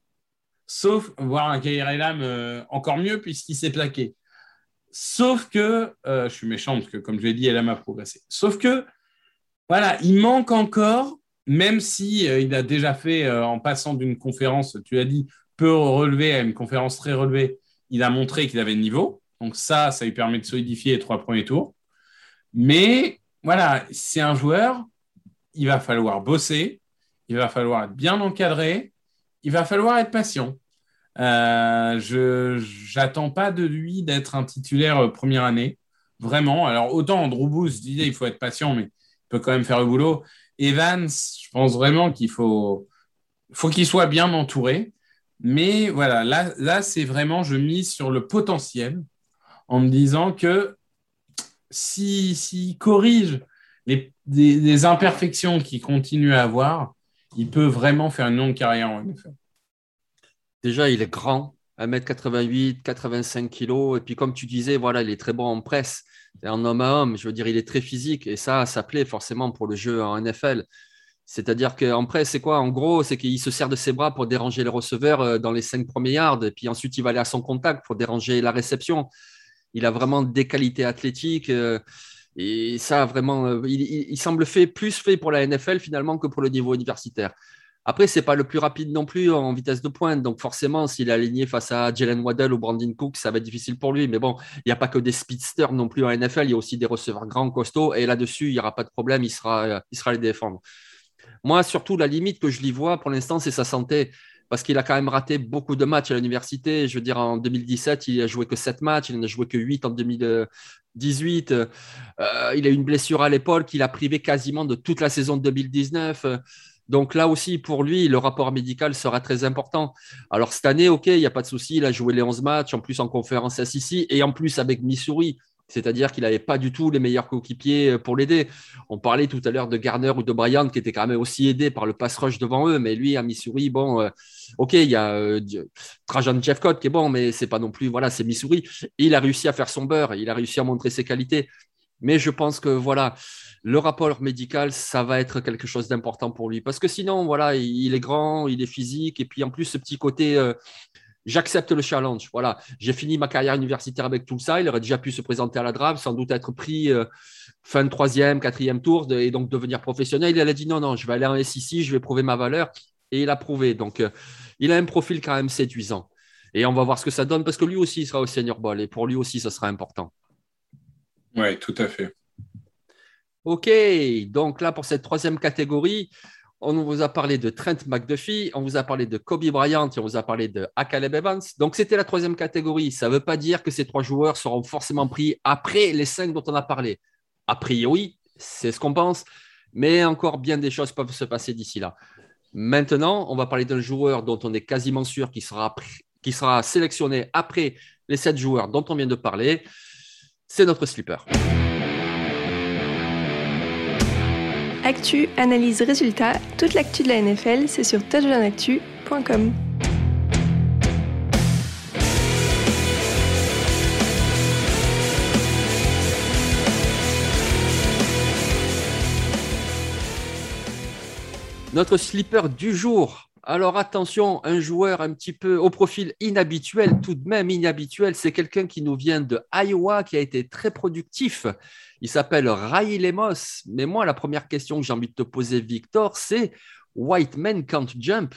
Sauf, voire un Kaiir Elam encore mieux puisqu'il s'est plaqué. Sauf que, je suis méchant parce que, comme je l'ai dit, Elam a progressé. Sauf que, voilà, il manque encore, même si il a déjà fait, en passant d'une conférence, tu l'as dit, peu relevée à une conférence très relevée, il a montré qu'il avait le niveau. Donc ça lui permet de solidifier les 3 premiers tours. Mais... voilà, c'est un joueur, il va falloir bosser, il va falloir être bien encadré, il va falloir être patient. J'attends pas de lui d'être un titulaire première année, vraiment. Alors, autant Andrew Booth disait il faut être patient, mais il peut quand même faire le boulot. Evans, je pense vraiment qu'il faut qu'il soit bien entouré. Mais voilà, là c'est vraiment, je mise sur le potentiel en me disant que s'il corrige les imperfections qu'il continue à avoir, il peut vraiment faire une longue carrière en NFL. Déjà, il est grand, 1m88, 85 kg. Et puis, comme tu disais, voilà, il est très bon en presse. En homme à homme, je veux dire, il est très physique. Et ça plaît forcément pour le jeu en NFL. C'est-à-dire qu'en presse, c'est quoi ? En gros, c'est qu'il se sert de ses bras pour déranger les receveurs dans les 5 premiers yards. Et puis ensuite, il va aller à son contact pour déranger la réception. Il a vraiment des qualités athlétiques et ça, vraiment, il semble plus fait pour la NFL finalement que pour le niveau universitaire. Après, ce n'est pas le plus rapide non plus en vitesse de pointe. Donc forcément, s'il est aligné face à Jalen Waddell ou Brandin Cook, ça va être difficile pour lui. Mais bon, il n'y a pas que des speedsters non plus en NFL. Il y a aussi des receveurs grands, costauds. Et là-dessus, il n'y aura pas de problème. Il sera les défendre. Moi, surtout, la limite que je l'y vois pour l'instant, c'est sa santé. Parce qu'il a quand même raté beaucoup de matchs à l'université. Je veux dire, en 2017, il n'a joué que 7 matchs. Il n'en a joué que 8 en 2018. Il a eu une blessure à l'épaule qui l'a privé quasiment de toute la saison de 2019. Donc là aussi, pour lui, le rapport médical sera très important. Alors cette année, OK, il n'y a pas de souci. Il a joué les 11 matchs, en plus en conférence SEC et en plus avec Missouri. C'est-à-dire qu'il n'avait pas du tout les meilleurs coéquipiers pour l'aider. On parlait tout à l'heure de Gardner ou de Bryant qui étaient quand même aussi aidés par le pass rush devant eux. Mais lui, à Missouri, bon, OK, il y a Trajan Jeffcoat qui est bon, mais c'est pas non plus… Voilà, c'est Missouri. Il a réussi à faire son beurre. Il a réussi à montrer ses qualités. Mais je pense que voilà, le rapport médical, ça va être quelque chose d'important pour lui. Parce que sinon, voilà, il est grand, il est physique. Et puis en plus, ce petit côté… j'accepte le challenge. Voilà, j'ai fini ma carrière universitaire avec tout ça. Il aurait déjà pu se présenter à la draft, sans doute être pris fin de 3e, 4e tour et donc devenir professionnel. Il a dit non, je vais aller en SEC, je vais prouver ma valeur. Et il a prouvé. Donc, il a un profil quand même séduisant. Et on va voir ce que ça donne parce que lui aussi, il sera au Senior Bowl. Et pour lui aussi, ça sera important. Oui, tout à fait. OK. Donc là, pour cette 3e catégorie, on vous a parlé de Trent McDuffie, on vous a parlé de Kobe Bryant et on vous a parlé de Akayleb Evans. Donc, c'était la 3e catégorie. Ça ne veut pas dire que ces 3 joueurs seront forcément pris après les 5 dont on a parlé. A priori, c'est ce qu'on pense, mais encore bien des choses peuvent se passer d'ici là. Maintenant, on va parler d'un joueur dont on est quasiment sûr qu'il sera sélectionné après les 7 joueurs dont on vient de parler. C'est notre sleeper. Actu, analyse, résultats, toute l'actu de la NFL, c'est sur touchdownactu.com. Notre sleeper du jour Alors attention, un joueur un petit peu au profil inhabituel, tout de même inhabituel, c'est quelqu'un qui nous vient de Iowa, qui a été très productif. Il s'appelle Ray Lemos. Mais moi, la première question que j'ai envie de te poser, Victor, c'est « White men can't jump ».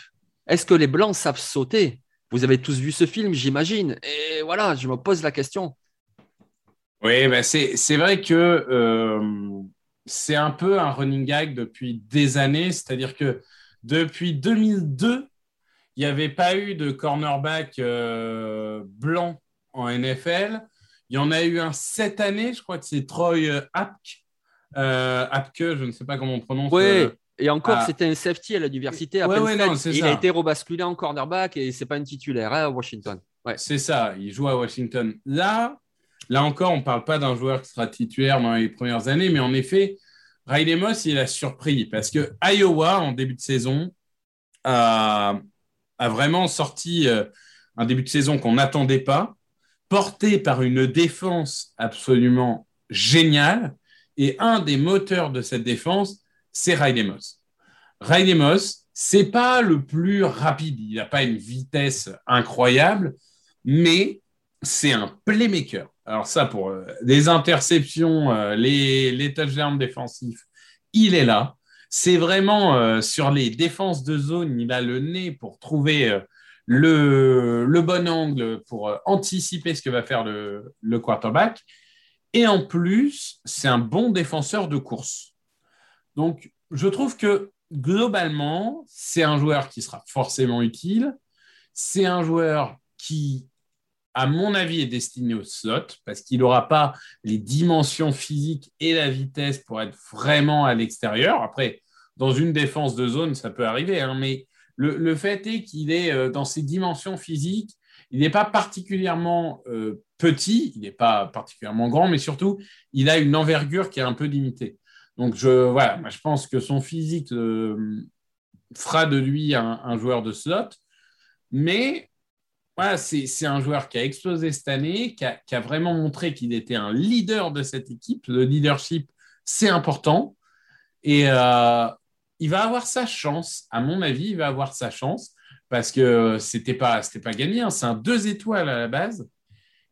Est-ce que les Blancs savent sauter ? Vous avez tous vu ce film, j'imagine. Et voilà, je me pose la question. Oui, ben c'est vrai que c'est un peu un running gag depuis des années, c'est-à-dire que depuis 2002, il n'y avait pas eu de cornerback blanc en NFL. Il y en a eu un cette année, je crois que c'est Troy Apke. Je ne sais pas comment on prononce. Oui, et encore, c'était un safety à l'université. Il a été rebasculé en cornerback et ce n'est pas un titulaire à Washington. Ouais. C'est ça, il joue à Washington. Là encore, on ne parle pas d'un joueur qui sera titulaire dans les premières années, mais en effet, Ray Lemos, il a surpris parce que Iowa, en début de saison, a vraiment sorti un début de saison qu'on n'attendait pas, porté par une défense absolument géniale. Et un des moteurs de cette défense, c'est Ray Lemos. Ray Lemos, ce n'est pas le plus rapide. Il n'a pas une vitesse incroyable, mais c'est un playmaker. Alors ça, pour les interceptions, les touchdowns défensifs, il est là. C'est vraiment sur les défenses de zone, il a le nez pour trouver le bon angle, pour anticiper ce que va faire le quarterback. Et en plus, c'est un bon défenseur de course. Donc, je trouve que globalement, c'est un joueur qui sera forcément utile. C'est un joueur qui, à mon avis, est destiné au slot parce qu'il n'aura pas les dimensions physiques et la vitesse pour être vraiment à l'extérieur. Après, dans une défense de zone, ça peut arriver, hein, mais le fait est qu'il est dans ses dimensions physiques. Il n'est pas particulièrement petit, il n'est pas particulièrement grand, mais surtout, il a une envergure qui est un peu limitée. Donc, je pense que son physique fera de lui un joueur de slot, mais... Voilà, c'est un joueur qui a explosé cette année, qui a vraiment montré qu'il était un leader de cette équipe. Le leadership, c'est important. Et il va avoir sa chance. À mon avis, il va avoir sa chance parce que c'était pas gagné. Hein. C'est un 2 étoiles à la base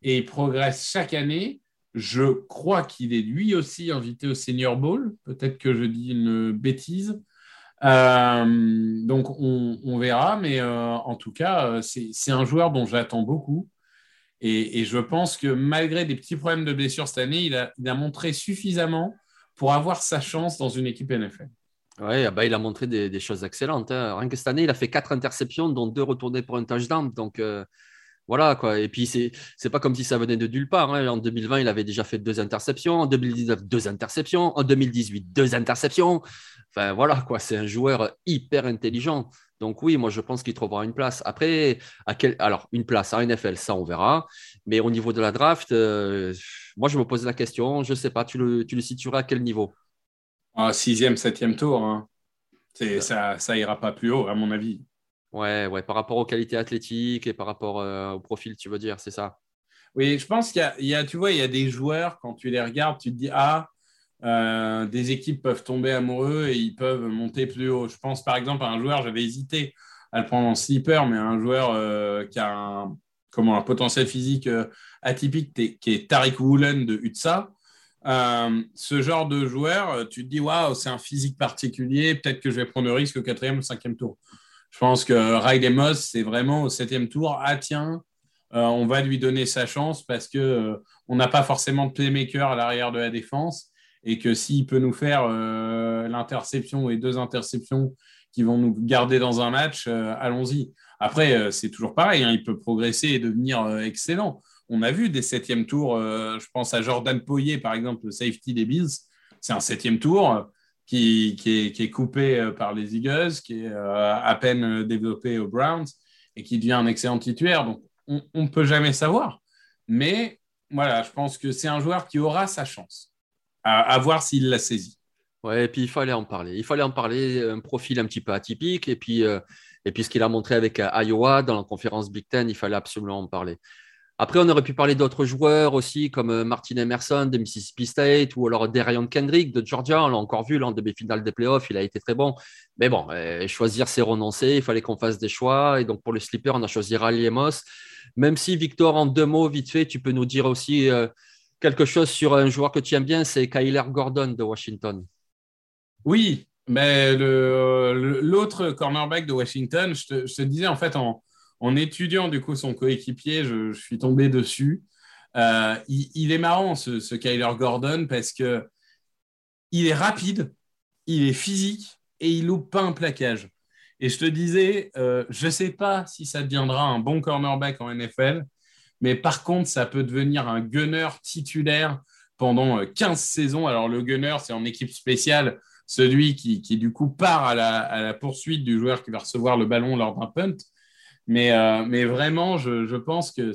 et il progresse chaque année. Je crois qu'il est lui aussi invité au Senior Bowl. Peut-être que je dis une bêtise. Donc on verra, mais en tout cas c'est un joueur dont j'attends beaucoup et je pense que malgré des petits problèmes de blessure cette année, il a montré suffisamment pour avoir sa chance dans une équipe NFL. Oui, bah, il a montré des choses excellentes, hein. Rien que cette année, il a fait 4 interceptions dont 2 retournées pour un touchdown, donc voilà, quoi. Et puis, c'est pas comme si ça venait de nulle part, hein. En 2020, il avait déjà fait 2 interceptions. En 2019, 2 interceptions. En 2018, 2 interceptions. Enfin, voilà, quoi. C'est un joueur hyper intelligent. Donc, oui, moi, je pense qu'il trouvera une place. Après, une place à NFL, ça, on verra. Mais au niveau de la draft, moi, je me pose la question. Je sais pas, tu le situeras à quel niveau ? 6e, 7e tour. Hein. Ça ira pas plus haut, à mon avis. Ouais, par rapport aux qualités athlétiques et par rapport au profil, tu veux dire, c'est ça? Oui, je pense qu'il y a des joueurs, quand tu les regardes, tu te dis, des équipes peuvent tomber amoureux et ils peuvent monter plus haut. Je pense par exemple à un joueur, j'avais hésité à le prendre en sleeper, mais un joueur qui a un potentiel physique atypique, qui est Tariq Woolen de Utah. Ce genre de joueur, tu te dis, waouh, c'est un physique particulier, peut-être que je vais prendre le risque au 4e ou 5e tour. Je pense que Ray Lemos, c'est vraiment au 7e tour. Ah tiens, on va lui donner sa chance parce qu'on n'a pas forcément de playmaker à l'arrière de la défense et que s'il peut nous faire l'interception et 2 interceptions qui vont nous garder dans un match, allons-y. Après, c'est toujours pareil, hein, il peut progresser et devenir excellent. On a vu des 7e tours, je pense à Jordan Poyer, par exemple, le safety des Bills. C'est un 7e tour. Qui est coupé par les Eagles, qui est à peine développé aux Browns et qui devient un excellent titulaire. Donc, on ne peut jamais savoir. Mais voilà, je pense que c'est un joueur qui aura sa chance à voir s'il la saisit. Ouais, et puis il fallait en parler. Un profil un petit peu atypique. Et puis ce qu'il a montré avec Iowa dans la conférence Big Ten, il fallait absolument en parler. Après, on aurait pu parler d'autres joueurs aussi, comme Martin Emerson de Mississippi State, ou alors Derion Kendrick de Georgia. On l'a encore vu, en demi-finale des playoffs, il a été très bon. Mais bon, choisir, c'est renoncer. Il fallait qu'on fasse des choix. Et donc, pour le sleeper, on a choisi Ray Lemos. Même si, Victor, en deux mots, vite fait, tu peux nous dire aussi quelque chose sur un joueur que tu aimes bien, c'est Kyler Gordon de Washington. Oui, mais l'autre cornerback de Washington, je te disais, en fait, en étudiant du coup son coéquipier, je suis tombé dessus. Il est marrant ce Kyler Gordon parce que il est rapide, il est physique et il loupe pas un plaquage. Et je te disais, je sais pas si ça deviendra un bon cornerback en NFL, mais par contre, ça peut devenir un gunner titulaire pendant 15 saisons. Alors le gunner, c'est en équipe spéciale, celui qui du coup part à la poursuite du joueur qui va recevoir le ballon lors d'un punt. Mais vraiment, je pense que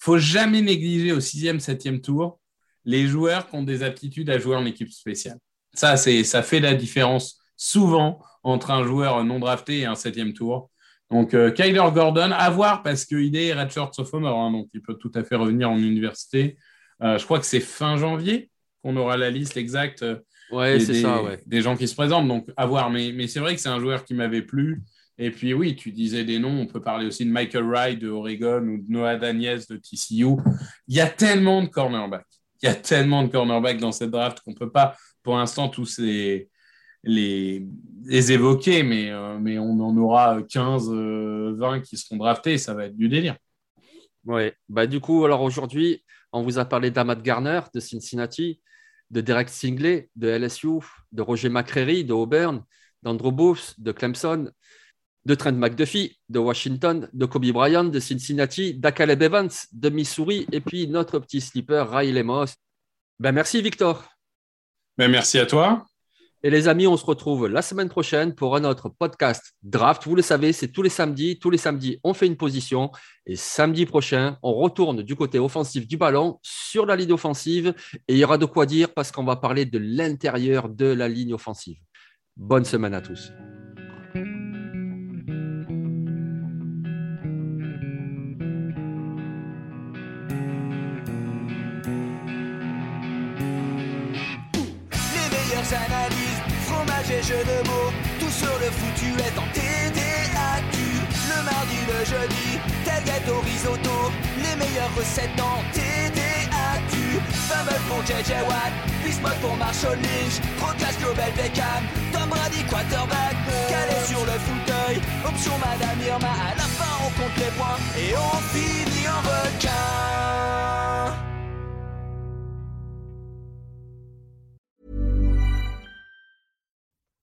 faut jamais négliger au 6e, 7e tour les joueurs qui ont des aptitudes à jouer en équipe spéciale. Ça fait la différence souvent entre un joueur non drafté et un 7e tour. Donc, Kyler Gordon, à voir parce qu'il est redshirt sophomore, donc il peut tout à fait revenir en université. Je crois que c'est fin janvier qu'on aura la liste exacte des gens qui se présentent. Donc, à voir. Mais c'est vrai que c'est un joueur qui m'avait plu. Et puis oui, tu disais des noms, on peut parler aussi de Michael Wright de Oregon ou de Noah Daniels de TCU. Il y a tellement de cornerbacks. Dans cette draft qu'on ne peut pas pour l'instant tous les évoquer, mais on en aura 15, 20 qui seront draftés, ça va être du délire. Oui, bah, du coup, alors aujourd'hui, on vous a parlé d'Ahmad Garner de Cincinnati, de Derek Stingley de LSU, de Roger McCreary de Auburn, d'Andrew Booth de Clemson, de Trent McDuffie de Washington, de Kobe Bryant de Cincinnati, d'Akayleb Evans de Missouri et puis notre petit sleeper Ray Lemos. Merci Victor. Merci à toi. Et les amis, on se retrouve la semaine prochaine pour un autre podcast Draft. Vous le savez, c'est tous les samedis. Tous les samedis, on fait une position. Et samedi prochain, on retourne du côté offensif du ballon sur la ligne offensive. Et il y aura de quoi dire parce qu'on va parler de l'intérieur de la ligne offensive. Bonne semaine à tous. Analyse, fromage et jeux de mots, tout sur le foutu est en TDAQ. Le mardi, le jeudi, tailgate au risotto, les meilleures recettes en TDAQ. Fumble pour JJ Watt, Bismuth pour Marshall Lynch, Rocas Global Beckham, Tom Brady quarterback, calé sur le fauteuil, option Madame Irma, à la fin on compte les points et on finit en requin.